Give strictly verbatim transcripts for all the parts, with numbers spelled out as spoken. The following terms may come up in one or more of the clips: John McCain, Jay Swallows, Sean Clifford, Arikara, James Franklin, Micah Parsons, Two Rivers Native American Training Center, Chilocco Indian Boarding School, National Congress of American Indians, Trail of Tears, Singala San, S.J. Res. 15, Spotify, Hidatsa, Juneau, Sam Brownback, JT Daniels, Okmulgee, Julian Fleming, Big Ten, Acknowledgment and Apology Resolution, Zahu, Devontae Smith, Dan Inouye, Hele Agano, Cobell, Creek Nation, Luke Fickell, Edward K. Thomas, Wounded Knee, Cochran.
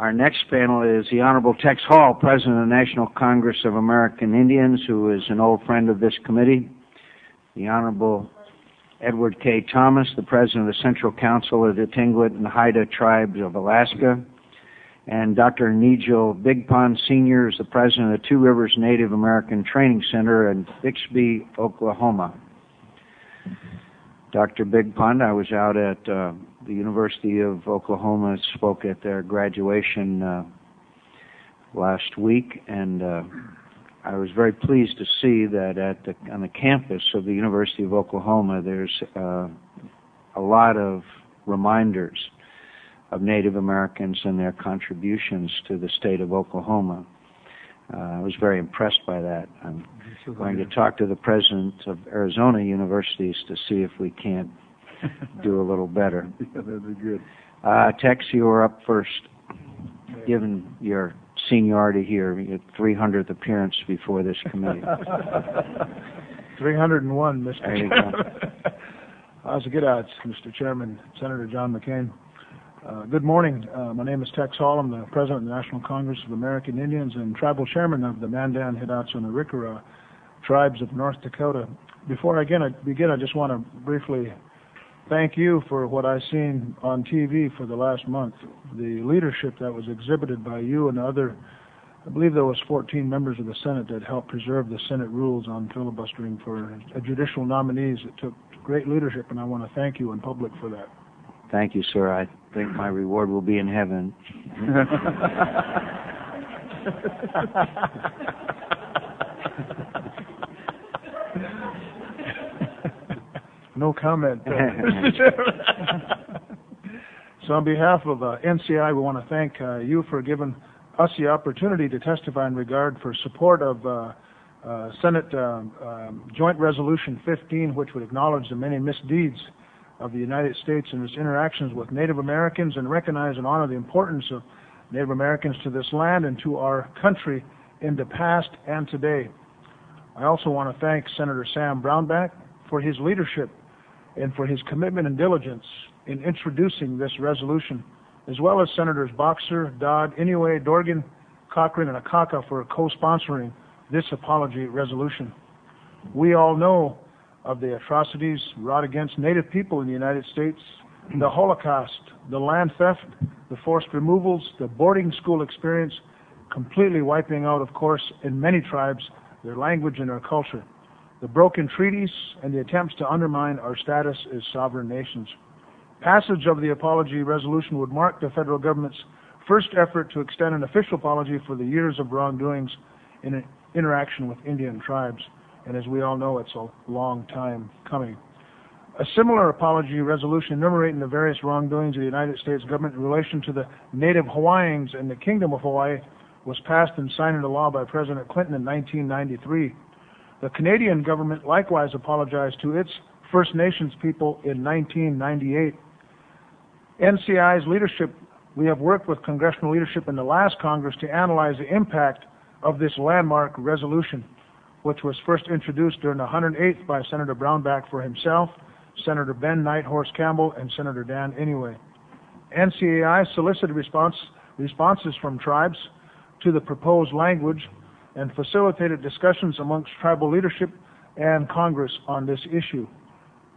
Our next panel is the Honorable Tex Hall, President of the National Congress of American Indians, who is an old friend of this committee. The Honorable Edward K. Thomas, the President of the Central Council of the Tlingit and Haida Tribes of Alaska. And Doctor Negiel Bigpond Senior is the President of the Two Rivers Native American Training Center in Bixby, Oklahoma. Doctor Bigpond, I was out at uh, the University of Oklahoma, spoke at their graduation uh, last week, and uh, I was very pleased to see that at the, on the campus of the University of Oklahoma, there's uh, a lot of reminders of Native Americans and their contributions to the state of Oklahoma. Uh, I was very impressed by that. I'm sure going to talk to the president of Arizona universities to see if we can't do a little better. Yeah, that'd be good. Uh, Tex, you were up first, given your seniority here, your three hundredth appearance before this committee. three hundred and one, Mister There you go. How's the good odds, Mister Chairman, Senator John McCain? Uh, good morning. Uh, my name is Tex Hall. I'm the President of the National Congress of American Indians and Tribal Chairman of the Mandan, Hidatsa, and Arikara Tribes of North Dakota. Before I begin, I just want to briefly thank you for what I've seen on T V for the last month. The leadership that was exhibited by you and other, I believe there was fourteen members of the Senate that helped preserve the Senate rules on filibustering for judicial nominees. It took great leadership, and I want to thank you in public for that. Thank you, sir. I think my reward will be in heaven. No comment. So on behalf of uh, N C I, we want to thank uh, you for giving us the opportunity to testify in regard for support of uh, uh, Senate um, um, Joint Resolution fifteen, which would acknowledge the many misdeeds of the United States and its interactions with Native Americans, and recognize and honor the importance of Native Americans to this land and to our country in the past and today. I also want to thank Senator Sam Brownback for his leadership and for his commitment and diligence in introducing this resolution, as well as Senators Boxer, Dodd, Inouye, Dorgan, Cochran, and Akaka for co-sponsoring this apology resolution. We all know of the atrocities wrought against Native people in the United States, the Holocaust, the land theft, the forced removals, the boarding school experience, completely wiping out, of course, in many tribes, their language and their culture, the broken treaties, and the attempts to undermine our status as sovereign nations. Passage of the apology resolution would mark the federal government's first effort to extend an official apology for the years of wrongdoings in interaction with Indian tribes. And as we all know, it's a long time coming. A similar apology resolution enumerating the various wrongdoings of the United States government in relation to the Native Hawaiians and the Kingdom of Hawaii was passed and signed into law by President Clinton in nineteen ninety-three. The Canadian government likewise apologized to its First Nations people in nineteen ninety-eight. N C I's leadership, we have worked with congressional leadership in the last Congress to analyze the impact of this landmark resolution, which was first introduced during the one hundred eighth by Senator Brownback for himself, Senator Ben Nighthorse Campbell, and Senator Dan Inouye. N C I solicited response, responses from tribes to the proposed language and facilitated discussions amongst tribal leadership and Congress on this issue.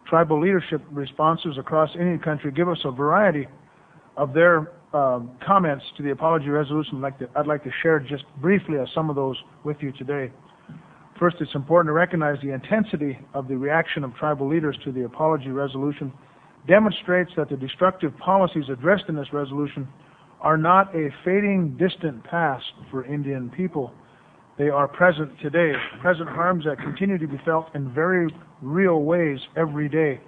Tribal leadership responses across Indian country give us a variety of their uh, comments to the apology resolution. I'd like to, I'd like to share just briefly uh, some of those with you today. First, it's important to recognize the intensity of the reaction of tribal leaders to the apology resolution demonstrates that the destructive policies addressed in this resolution are not a fading, distant past for Indian people. They are present today, present harms that continue to be felt in very real ways every day.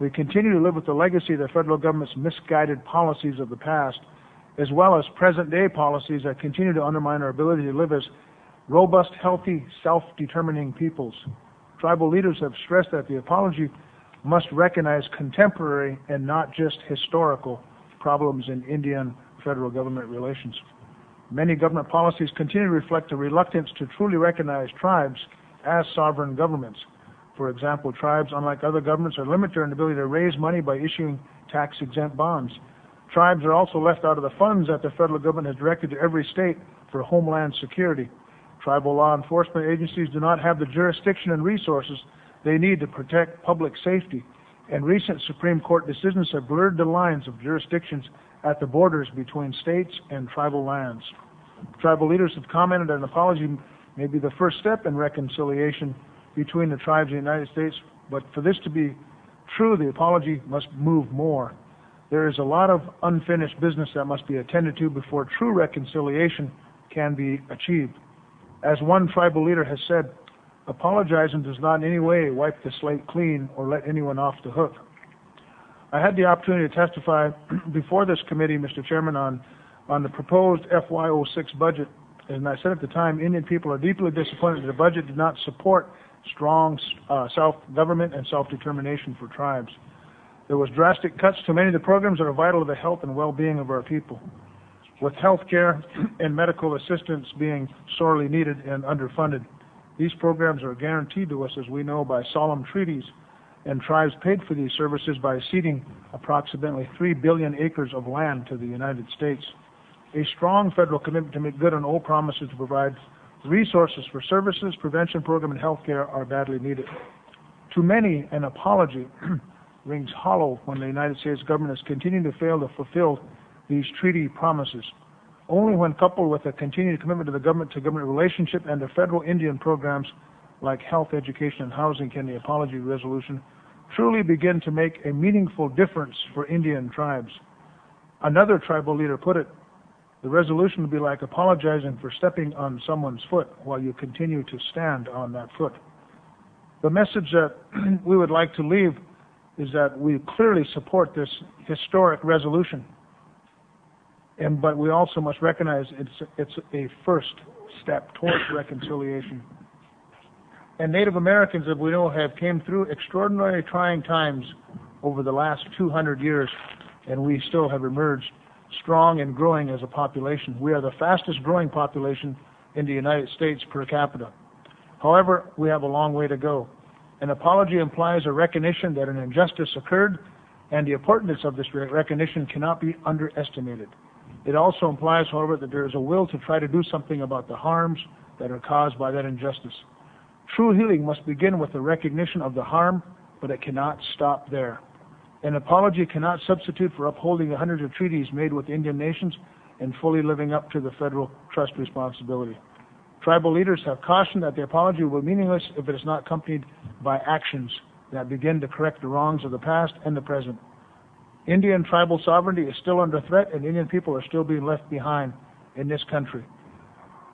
We continue to live with the legacy of the federal government's misguided policies of the past, as well as present-day policies that continue to undermine our ability to live as robust, healthy, self-determining peoples. Tribal leaders have stressed that the apology must recognize contemporary and not just historical problems in Indian federal government relations. Many government policies continue to reflect a reluctance to truly recognize tribes as sovereign governments. For example, tribes, unlike other governments, are limited in their ability to raise money by issuing tax-exempt bonds. Tribes are also left out of the funds that the federal government has directed to every state for homeland security. Tribal law enforcement agencies do not have the jurisdiction and resources they need to protect public safety, and recent Supreme Court decisions have blurred the lines of jurisdictions at the borders between states and tribal lands. Tribal leaders have commented that an apology may be the first step in reconciliation between the tribes of the United States, but for this to be true, the apology must move more. There is a lot of unfinished business that must be attended to before true reconciliation can be achieved. As one tribal leader has said, apologizing does not in any way wipe the slate clean or let anyone off the hook. I had the opportunity to testify before this committee, Mister Chairman, on, on the proposed F Y oh six budget, and I said at the time, Indian people are deeply disappointed that the budget did not support strong uh, self-government and self-determination for tribes. There was drastic cuts to many of the programs that are vital to the health and well-being of our people, with health care and medical assistance being sorely needed and underfunded. These programs are guaranteed to us, as we know, by solemn treaties, and tribes paid for these services by ceding approximately three billion acres of land to the United States. A strong federal commitment to make good on old promises to provide resources for services, prevention program, and health care are badly needed. To many, an apology rings hollow when the United States government is continuing to fail to fulfill these treaty promises. Only when coupled with a continued commitment to the government-to-government relationship and to federal Indian programs like health, education, and housing can the apology resolution truly begin to make a meaningful difference for Indian tribes. Another tribal leader put it, the resolution would be like apologizing for stepping on someone's foot while you continue to stand on that foot. The message that we would like to leave is that we clearly support this historic resolution, and but we also must recognize it's, it's a first step towards reconciliation. And Native Americans, as we know, have came through extraordinarily trying times over the last two hundred years, and we still have emerged strong and growing as a population. We are the fastest growing population in the United States per capita. However, we have a long way to go. An apology implies a recognition that an injustice occurred, and the importance of this recognition cannot be underestimated. It also implies, however, that there is a will to try to do something about the harms that are caused by that injustice. True healing must begin with the recognition of the harm, but it cannot stop there. An apology cannot substitute for upholding the hundreds of treaties made with Indian nations and fully living up to the federal trust responsibility. Tribal leaders have cautioned that the apology will be meaningless if it is not accompanied by actions that begin to correct the wrongs of the past and the present. Indian tribal sovereignty is still under threat, and Indian people are still being left behind in this country.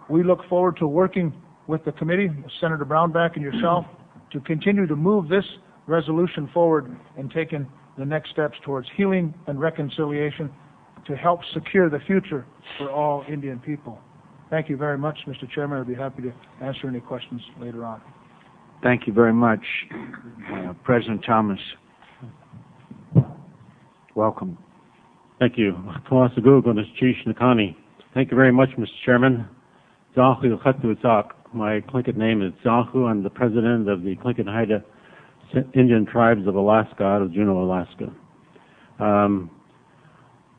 We look forward to working with the committee, Senator Brownback and yourself, to continue to move this resolution forward and taking the next steps towards healing and reconciliation to help secure the future for all Indian people. Thank you very much, Mister Chairman. I'd be happy to answer any questions later on. Thank you very much, uh, President Thomas. Welcome. Thank you. Thank you very much, Mister Chairman. My Tlingit name is Zahu. I'm the president of the Tlingit and Haida Indian Tribes of Alaska, out of Juneau, Alaska. Um,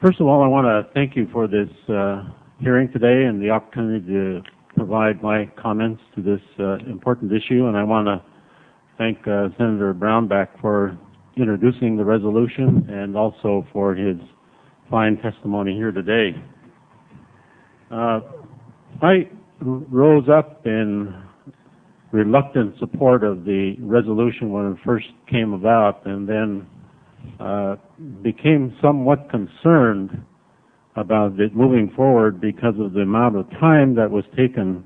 first of all, I want to thank you for this uh, hearing today and the opportunity to provide my comments to this uh, important issue. And I want to thank uh, Senator Brownback for introducing the resolution and also for his fine testimony here today. Uh, I rose up in reluctant support of the resolution when it first came about, and then uh, became somewhat concerned about it moving forward because of the amount of time that was taken,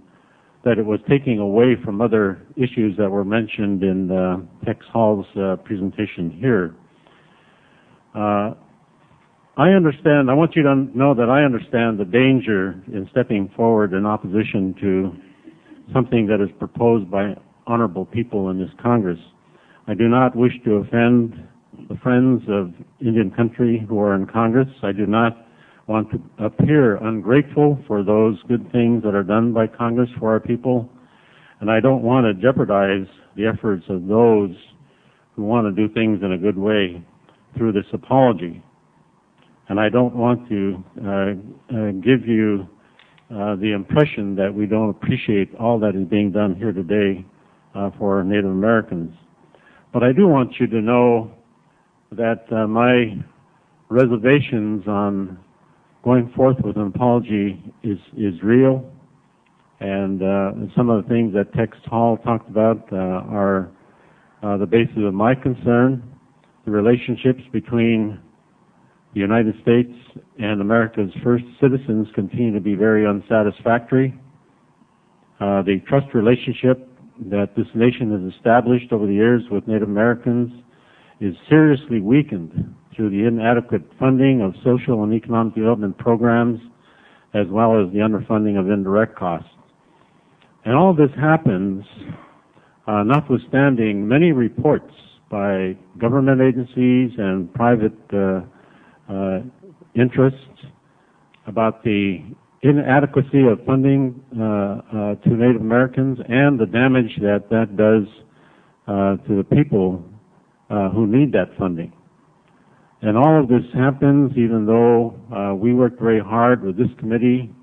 that it was taking away from other issues that were mentioned in uh, Tex Hall's uh, presentation here. Uh, I understand, I want you to know that I understand the danger in stepping forward in opposition to something that is proposed by honorable people in this Congress. I do not wish to offend the friends of Indian country who are in Congress. I do not want to appear ungrateful for those good things that are done by Congress for our people, and I don't want to jeopardize the efforts of those who want to do things in a good way through this apology. and I don't want to uh, uh, give you uh, the impression that we don't appreciate all that is being done here today uh, for Native Americans. But I do want you to know that uh, my reservations on going forth with an apology is, is real, and uh, some of the things that Tex Hall talked about uh, are uh, the basis of my concern. The relationships between the United States and America's first citizens continue to be very unsatisfactory. Uh, the trust relationship that this nation has established over the years with Native Americans is seriously weakened through the inadequate funding of social and economic development programs, as well as the underfunding of indirect costs. And all this happens, uh, notwithstanding many reports by government agencies and private uh, uh, interests about the inadequacy of funding uh, uh, to Native Americans and the damage that that does uh, to the people uh, who need that funding. And all of this happens even though uh, we worked very hard with this committee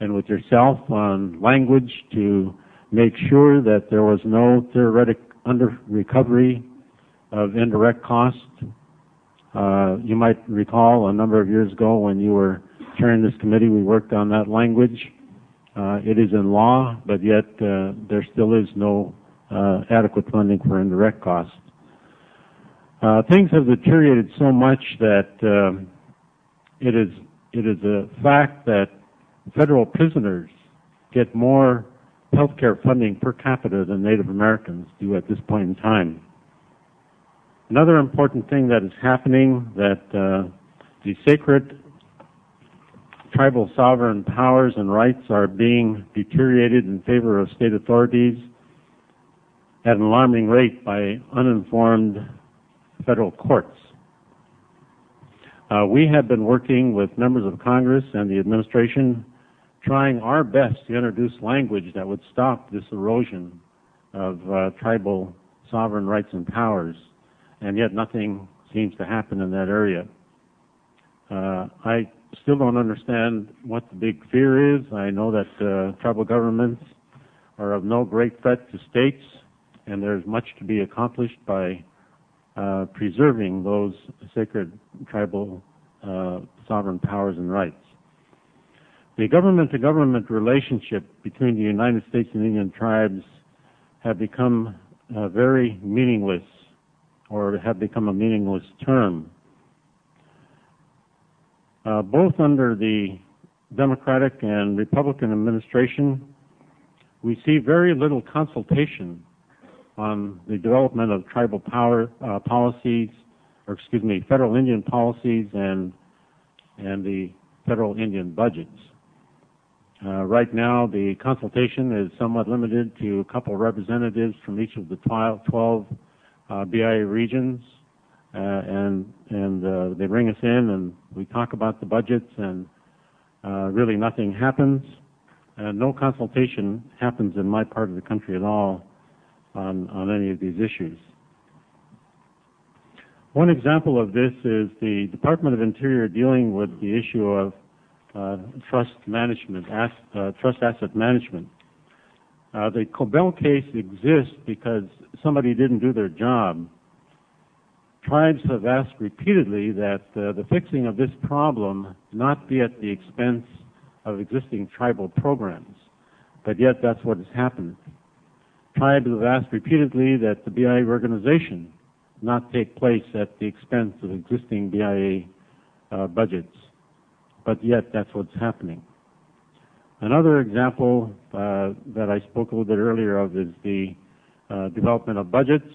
and with yourself on language to make sure that there was no theoretic under-recovery of indirect costs. Uh, you might recall a number of years ago when you were chairing this committee, we worked on that language. Uh, it is in law, but yet uh, there still is no uh, adequate funding for indirect costs. Uh, things have deteriorated so much that um, it is it is a fact that federal prisoners get more health care funding per capita than Native Americans do at this point in time. Another important thing that is happening, that uh, the sacred tribal sovereign powers and rights are being deteriorated in favor of state authorities at an alarming rate by uninformed federal courts. Uh, we have been working with members of Congress and the administration trying our best to introduce language that would stop this erosion of uh, tribal sovereign rights and powers, and yet nothing seems to happen in that area. Uh, I still don't understand what the big fear is. I know that uh, tribal governments are of no great threat to states, and there's much to be accomplished by Uh, preserving those sacred tribal uh, sovereign powers and rights. The government-to-government relationship between the United States and Indian tribes have become uh, very meaningless, or have become a meaningless term. Uh, both under the Democratic and Republican administration, we see very little consultation on the development of tribal power uh, policies, or excuse me, federal Indian policies and and the federal Indian budgets. Uh, right now, the consultation is somewhat limited to a couple representatives from each of the twelve uh, B I A regions, uh, and and uh, they bring us in and we talk about the budgets, and uh, really nothing happens. Uh, no consultation happens in my part of the country at all On, on any of these issues. One example of this is the Department of Interior dealing with the issue of uh, trust management, as, uh, trust asset management. Uh, the Cobell case exists because somebody didn't do their job. Tribes have asked repeatedly that uh, the fixing of this problem not be at the expense of existing tribal programs, but yet that's what has happened. Tribes have asked repeatedly that the B I A organization not take place at the expense of existing B I A uh, budgets, but yet that's what's happening. Another example uh, that I spoke a little bit earlier of is the uh, development of budgets.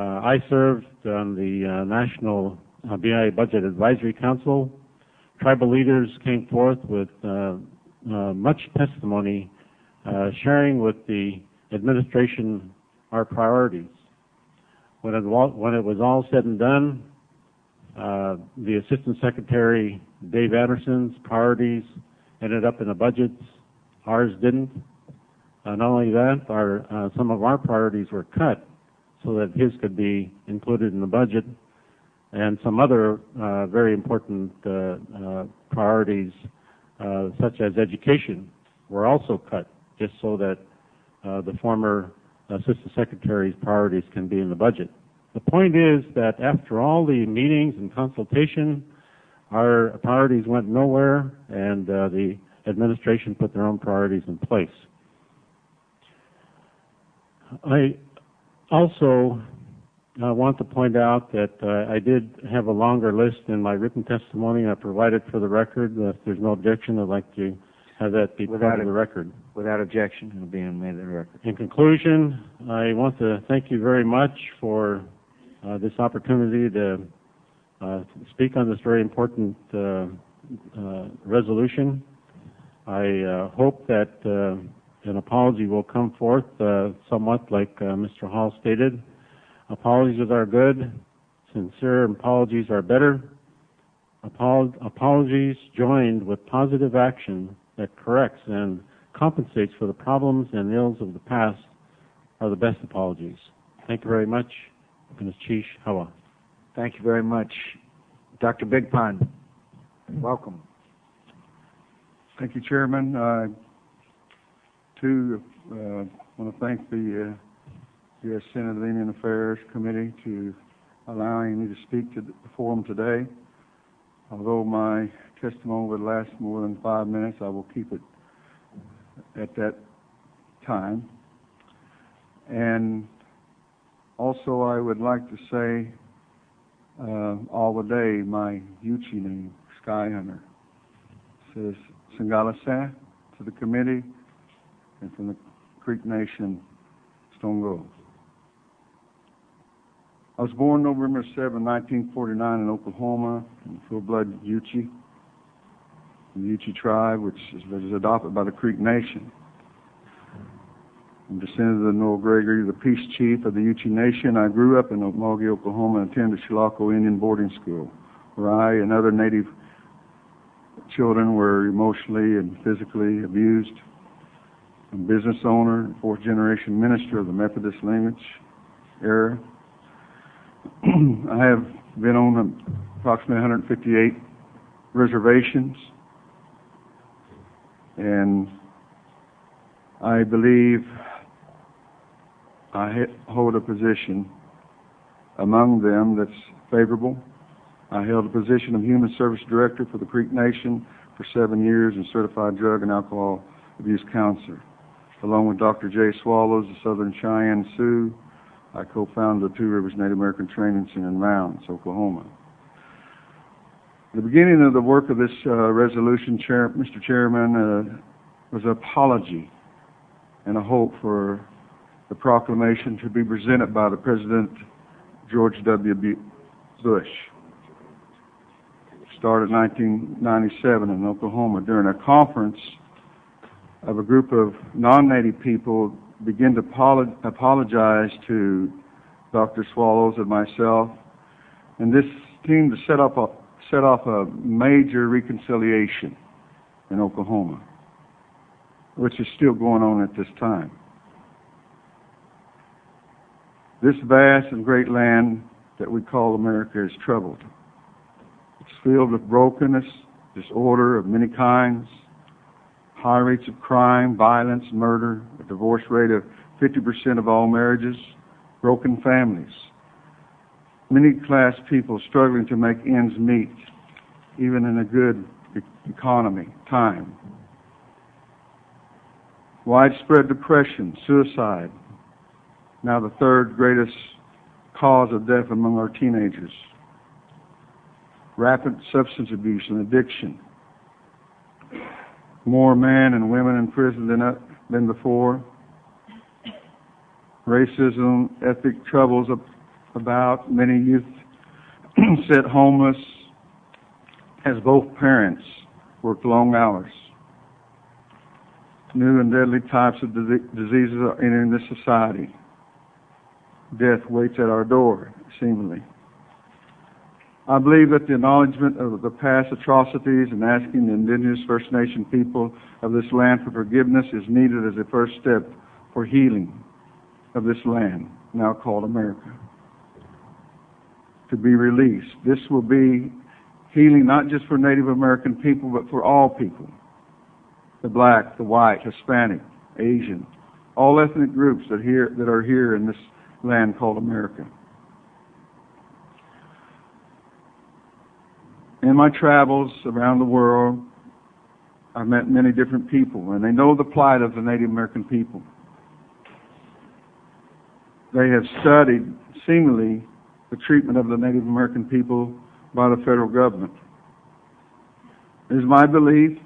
Uh, I served on the uh, National uh, B I A Budget Advisory Council. Tribal leaders came forth with uh, uh, much testimony, uh, sharing with the administration are priorities. When it, when it was all said and done, uh, the Assistant Secretary Dave Anderson's priorities ended up in the budgets. Ours didn't. Uh, not only that, our, uh, some of our priorities were cut so that his could be included in the budget. and some other uh, very important uh, uh, priorities, uh, such as education, were also cut, just so that uh, the former Assistant Secretary's priorities can be in the budget. The point is that after all the meetings and consultation, our priorities went nowhere, and uh, the administration put their own priorities in place. I also uh, want to point out that uh, I did have a longer list in my written testimony. I provided for the record. If there's no objection, I'd like to have that be part of the record. Without objection, it'll be made in the record. In conclusion, I want to thank you very much for uh, this opportunity to uh, speak on this very important uh, uh, resolution. I uh, hope that uh, an apology will come forth, uh, somewhat like uh, Mister Hall stated. Apologies are good. Sincere apologies are better. Apolog- apologies joined with positive action that corrects and compensates for the problems and ills of the past are the best apologies. Thank you very much. Chief Hawa. Thank you very much. Doctor Bigpond, welcome. Thank you, Chairman. I, too, uh, want to thank the uh, U S Senate and Indian Affairs Committee to allowing me to speak to the forum today. Although my testimony would last more than five minutes, I will keep it at that time. And also I would like to say uh, all the day my Yuchi name, Sky Hunter, says Singala San to the committee and from the Creek Nation, Stone Grove. I was born November seventh, nineteen forty-nine in Oklahoma, in full-blood Yuchi, the Yuchi tribe, which is, was adopted by the Creek Nation. I'm descended of Noel Gregory, the peace chief of the Yuchi Nation. I grew up in Okmulgee, Oklahoma, and attended Chilocco Indian Boarding School, where I and other Native children were emotionally and physically abused. I'm a business owner and fourth-generation minister of the Methodist language era. I have been on approximately one hundred fifty-eight reservations, and I believe I hold a position among them that's favorable. I held a position of Human Service Director for the Creek Nation for seven years and Certified Drug and Alcohol Abuse Counselor. Along with Doctor Jay Swallows, the Southern Cheyenne Sioux, I co-founded the Two Rivers Native American Training Center in Mounds, Oklahoma. The beginning of the work of this uh, resolution, Chair, Mister Chairman, uh, was an apology and a hope for the proclamation to be presented by the President George W. Bush. It started in nineteen ninety-seven in Oklahoma during a conference of a group of non-Native people begin to apologize to Doctor Swallows and myself, and this team to set up a set off a major reconciliation in Oklahoma, which is still going on at this time. This vast and great land that we call America is troubled. It's filled with brokenness, disorder of many kinds, high rates of crime, violence, murder, a divorce rate of fifty percent of all marriages, broken families, many class people struggling to make ends meet, even in a good economy, time. Widespread depression, suicide, now the third greatest cause of death among our teenagers. Rapid substance abuse and addiction. More men and women in prison than, uh, than before. Racism, ethnic troubles ab- about. Many youth set homeless as both parents work long hours. New and deadly types of di- diseases are entering this society. Death waits at our door, seemingly. I believe that the acknowledgement of the past atrocities and asking the indigenous First Nation people of this land for forgiveness is needed as a first step for healing of this land, now called America. to be released. This will be healing not just for Native American people, but for all people. The black, the white, Hispanic, Asian, all ethnic groups that here that are here in this land called America. In my travels around the world, I met many different people, and they know the plight of the Native American people. They have studied, seemingly, the treatment of the Native American people by the federal government. It is my belief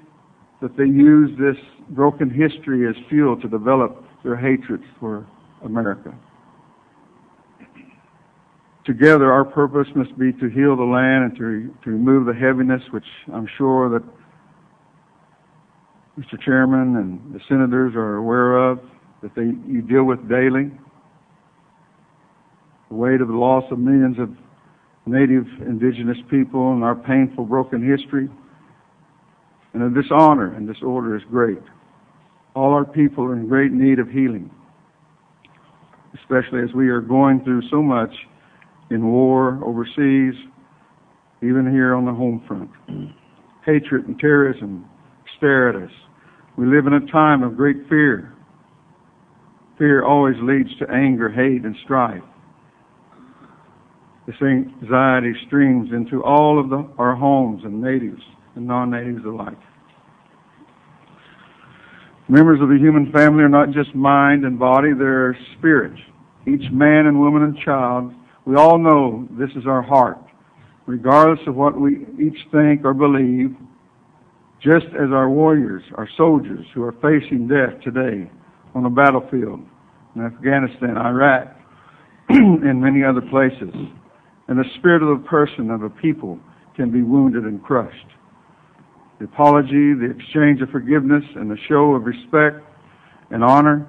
that they use this broken history as fuel to develop their hatred for America. Together, our purpose must be to heal the land and to, to remove the heaviness, which I'm sure that Mister Chairman and the senators are aware of, that they you deal with daily. The weight of the loss of millions of Native indigenous people and our painful broken history, and the dishonor and disorder is great. All our people are in great need of healing, especially as we are going through so much in war, overseas, even here on the home front. Hatred and terrorism stare at us. We live in a time of great fear. Fear always leads to anger, hate, and strife. This anxiety streams into all of the, our homes and natives and non-natives alike. Members of the human family are not just mind and body, they're spirit. Each man and woman and child, we all know this is our heart. Regardless of what we each think or believe, just as our warriors, our soldiers who are facing death today on the battlefield in Afghanistan, Iraq, and many other places, and the spirit of a person, of a people, can be wounded and crushed. The apology, the exchange of forgiveness, and the show of respect and honor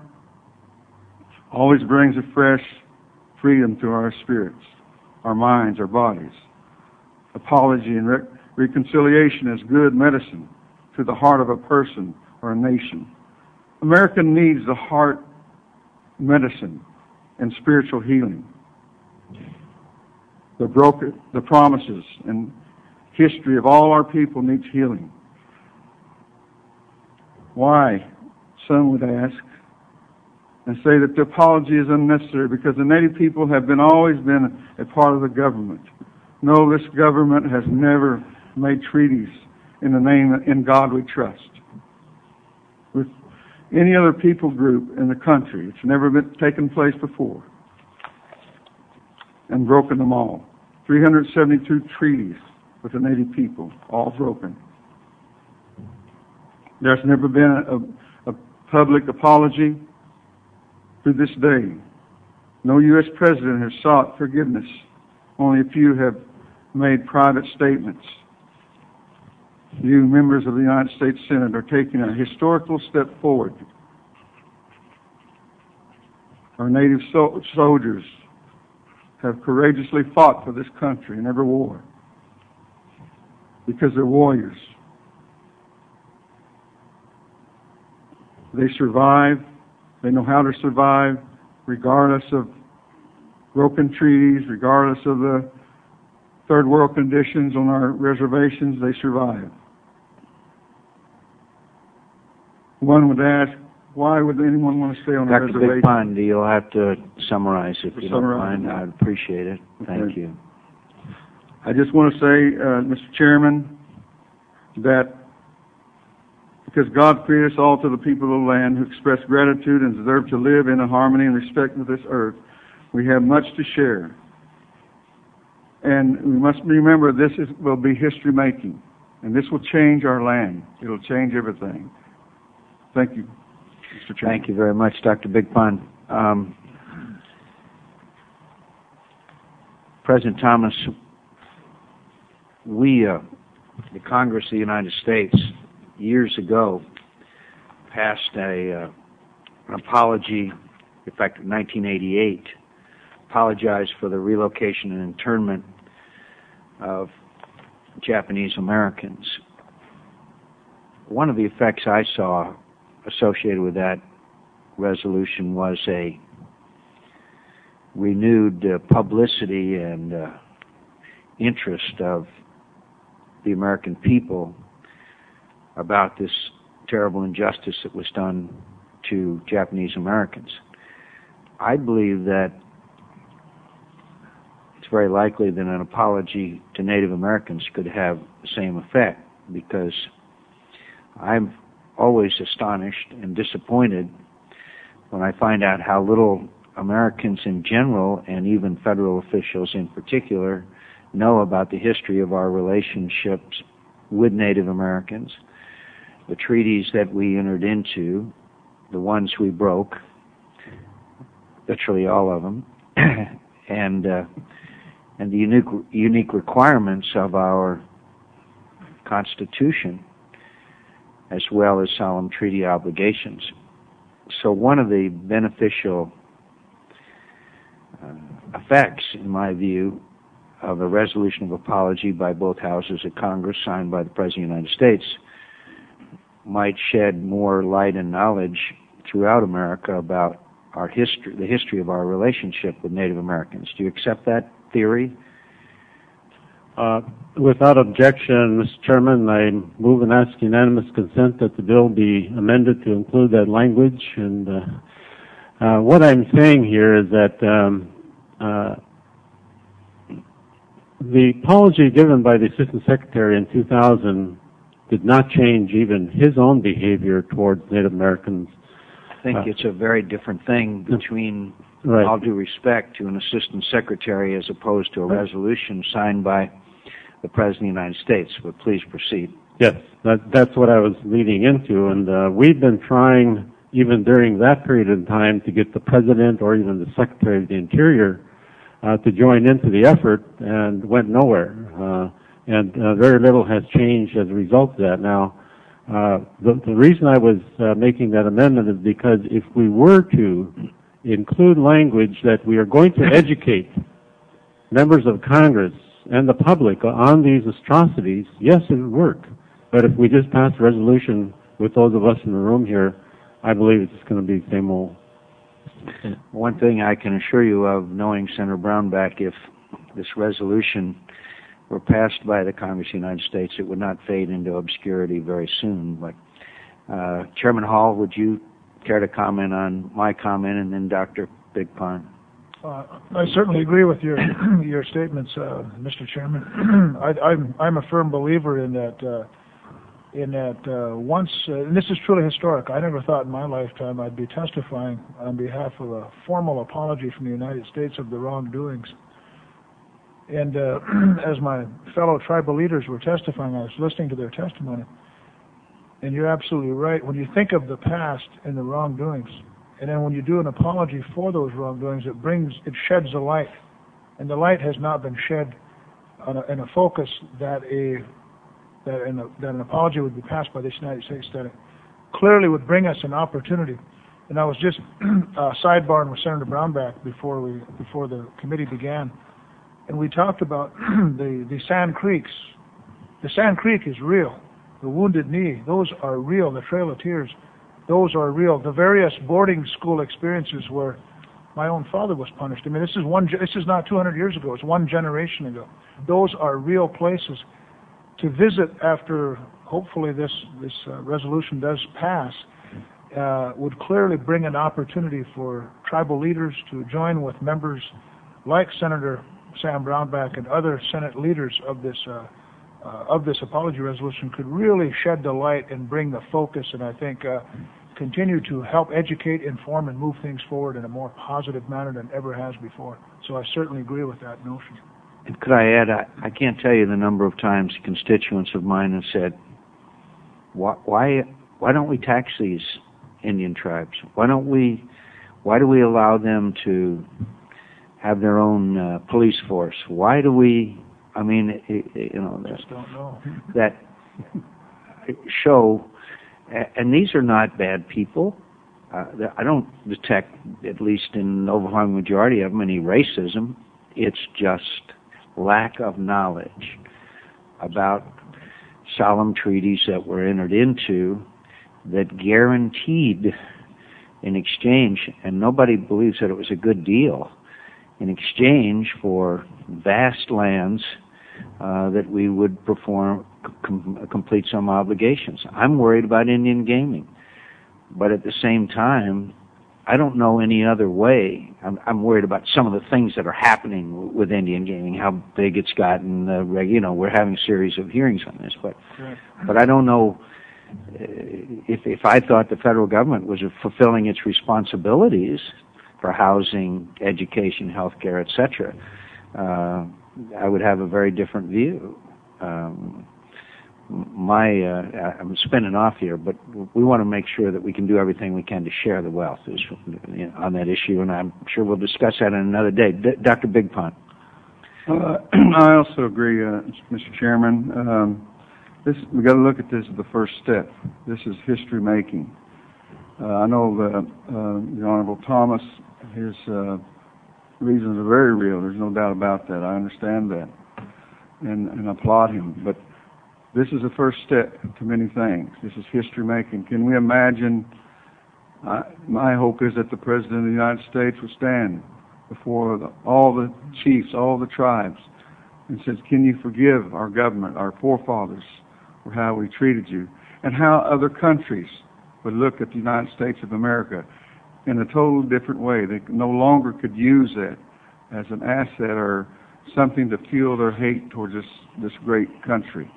always brings a fresh freedom to our spirits, our minds, our bodies. Apology and re- reconciliation is good medicine to the heart of a person or a nation. America needs the heart medicine and spiritual healing. The broken, the promises and history of all our people needs healing. Why, some would ask, and say that the apology is unnecessary because the Native people have been always been a part of the government. No, this government has never made treaties in the name in God we trust. With any other people group in the country, it's never been taken place before, and broken them all. three hundred seventy-two treaties with the Native people, all broken. There's never been a, a public apology to this day. No U S president has sought forgiveness. Only a few have made private statements. You, members of the United States Senate, are taking a historical step forward. Our Native so- soldiers have courageously fought for this country in every war because they're warriors. They survive. They know how to survive regardless of broken treaties, regardless of the third world conditions on our reservations. They survive. One would ask, why would anyone want to stay on a reservation? Doctor Bigpond, you'll have to summarize if you don't mind. I'd appreciate it. Thank you. I just want to say, uh, Mister Chairman, that because God created us all to the people of the land who express gratitude and deserve to live in a harmony and respect with this earth, we have much to share. And we must remember this is, will be history making, and this will change our land. It'll change everything. Thank you. Thank you very much, Doctor Bigpond. Um, President Thomas, we, uh, the Congress of the United States, years ago, passed a, uh, an apology, in fact, in nineteen eighty-eight, apologized for the relocation and internment of Japanese Americans. One of the effects I saw associated with that resolution was a renewed uh, publicity and uh, interest of the American people about this terrible injustice that was done to Japanese Americans. I believe that it's very likely that an apology to Native Americans could have the same effect, because I'm always astonished and disappointed when I find out how little Americans in general, and even federal officials in particular, know about the history of our relationships with Native Americans, the treaties that we entered into, the ones we broke, literally all of them, and uh, and the unique unique requirements of our Constitution, as well as solemn treaty obligations. So one of the beneficial uh, effects, in my view, of a resolution of apology by both houses of Congress signed by the President of the United States might shed more light and knowledge throughout America about our history, the history of our relationship with Native Americans. Do you accept that theory? Uh, without objection, Mister Chairman, I move and ask unanimous consent that the bill be amended to include that language. And uh, uh, what I'm saying here is that um, uh, the apology given by the Assistant Secretary in two thousand did not change even his own behavior towards Native Americans. I think uh, it's a very different thing between, right, all due respect to an Assistant Secretary as opposed to a resolution signed by the President of the United States. But please proceed. Yes, that, that's what I was leading into. And uh, we've been trying, even during that period of time, to get the President or even the Secretary of the Interior uh, to join into the effort, and went nowhere. Uh, and uh, very little has changed as a result of that. Now, uh, the, the reason I was uh, making that amendment is because if we were to include language that we are going to educate members of Congress and the public on these atrocities, yes, it would work. But if we just pass a resolution with those of us in the room here, I believe it's going to be the same old. One thing I can assure you of, knowing Senator Brownback, if this resolution were passed by the Congress of the United States, it would not fade into obscurity very soon. But uh, Chairman Hall, would you care to comment on my comment, and then Doctor Bigpond? Uh, I certainly agree with your your statements, uh, Mister Chairman. I, I'm I'm a firm believer in that. Uh, in that uh, once, uh, and this is truly historic. I never thought in my lifetime I'd be testifying on behalf of a formal apology from the United States of the wrongdoings. And uh, as my fellow tribal leaders were testifying, I was listening to their testimony. And you're absolutely right. When you think of the past and the wrongdoings, and then when you do an apology for those wrongdoings, it brings, it sheds a light. And the light has not been shed on a, in a focus that a that, in a, that an apology would be passed by this United States, that it clearly would bring us an opportunity. And I was just uh, sidebarring with Senator Brownback before we before the committee began, and we talked about the the Sand Creeks. The Sand Creek is real. The Wounded Knee, those are real. The Trail of Tears, those are real. The various boarding school experiences where my own father was punished. I mean, this is one. This is not two hundred years ago. It's one generation ago. Those are real places to visit. After hopefully this this uh, resolution does pass, uh, would clearly bring an opportunity for tribal leaders to join with members like Senator Sam Brownback and other Senate leaders of this. Uh, Uh, of this apology resolution could really shed the light and bring the focus, and I think uh, continue to help educate, inform, and move things forward in a more positive manner than ever has before. So I certainly agree with that notion. And could I add, I, I can't tell you the number of times constituents of mine have said, why, why, why don't we tax these Indian tribes? Why don't we, why do we allow them to have their own uh, police force? Why do we... I mean, you know, that, don't know. that show, and these are not bad people. Uh, I don't detect, at least in the overwhelming majority of them, any racism. It's just lack of knowledge about solemn treaties that were entered into that guaranteed in exchange, and nobody believes that it was a good deal, in exchange for vast lands uh, that we would perform, com- complete some obligations. I'm worried about Indian gaming. But at the same time, I don't know any other way. I'm, I'm worried about some of the things that are happening w- with Indian gaming, how big it's gotten. Uh, reg- you know, we're having a series of hearings on this, but sure. but I don't know uh, if if I thought the federal government was fulfilling its responsibilities for housing, education, healthcare, et cetera. Uh, I would have a very different view. Um, My, uh, I'm spinning off here, but we want to make sure that we can do everything we can to share the wealth is, you know, on that issue, and I'm sure we'll discuss that on another day. D- Doctor Bigpond. Uh, I also agree, uh, Mister Chairman. Um, this we got to look at this as the first step. This is history making. Uh, I know that uh, the Honorable Thomas, his uh, reasons are very real. There's no doubt about that. I understand that, and and applaud him, but. This is the first step to many things. This is history making. Can we imagine, I, my hope is that the President of the United States would stand before the, all the chiefs, all the tribes, and says, can you forgive our government, our forefathers, for how we treated you? And how other countries would look at the United States of America in a totally different way. They no longer could use it as an asset or something to fuel their hate towards this, this great country.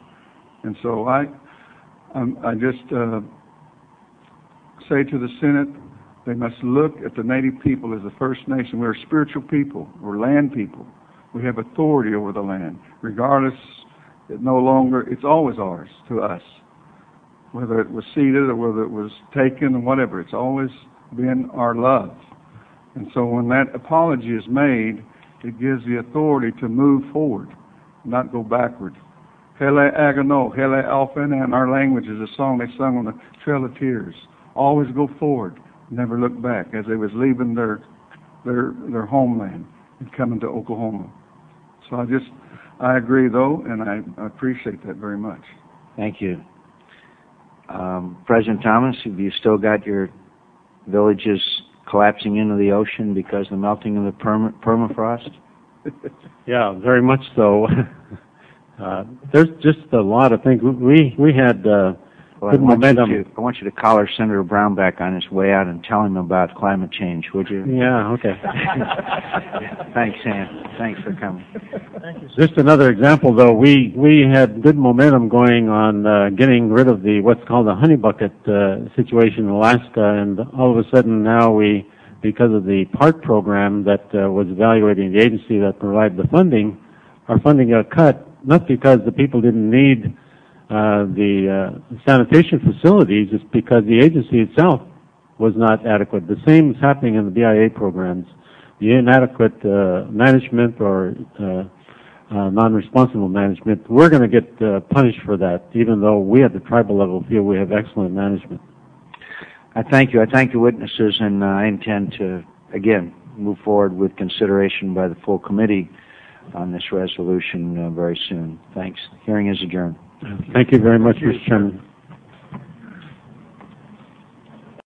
And so I, um, I just uh, say to the Senate, they must look at the Native people as the First Nation. We're spiritual people. We're land people. We have authority over the land. Regardless, it no longer, it's always ours to us. Whether it was ceded or whether it was taken or whatever, it's always been our love. And so when that apology is made, it gives the authority to move forward, not go backward. Hele Agano, Hele Alfen, and our language is a song they sung on the Trail of Tears. Always go forward, never look back, as they was leaving their their their homeland and coming to Oklahoma. So I just, I agree, though, and I, I appreciate that very much. Thank you. Um, President Thomas, have you still got your villages collapsing into the ocean because of the melting of the perma- permafrost? Yeah, very much so. Uh, there's just a lot of things. We we had uh, well, good I momentum. To, I want you to collar Senator Brownback on his way out and tell him about climate change, would you? Yeah, okay. Thanks, Sam. Thanks for coming. Thank you, sir. Just another example, though. We we had good momentum going on uh, getting rid of the what's called the honey bucket uh, situation in Alaska, and all of a sudden now we, because of the PART program that uh, was evaluating the agency that provided the funding, our funding got cut. Not because the people didn't need uh, the uh, sanitation facilities, it's because the agency itself was not adequate. The same is happening in the B I A programs. The inadequate uh, management or uh, uh, non-responsible management, we're going to get uh, punished for that, even though we at the tribal level feel we have excellent management. I thank you. I thank the witnesses, and uh, I intend to, again, move forward with consideration by the full committee on this resolution uh, very soon. Thanks. The hearing is adjourned. Thank you very much, Mister Chairman.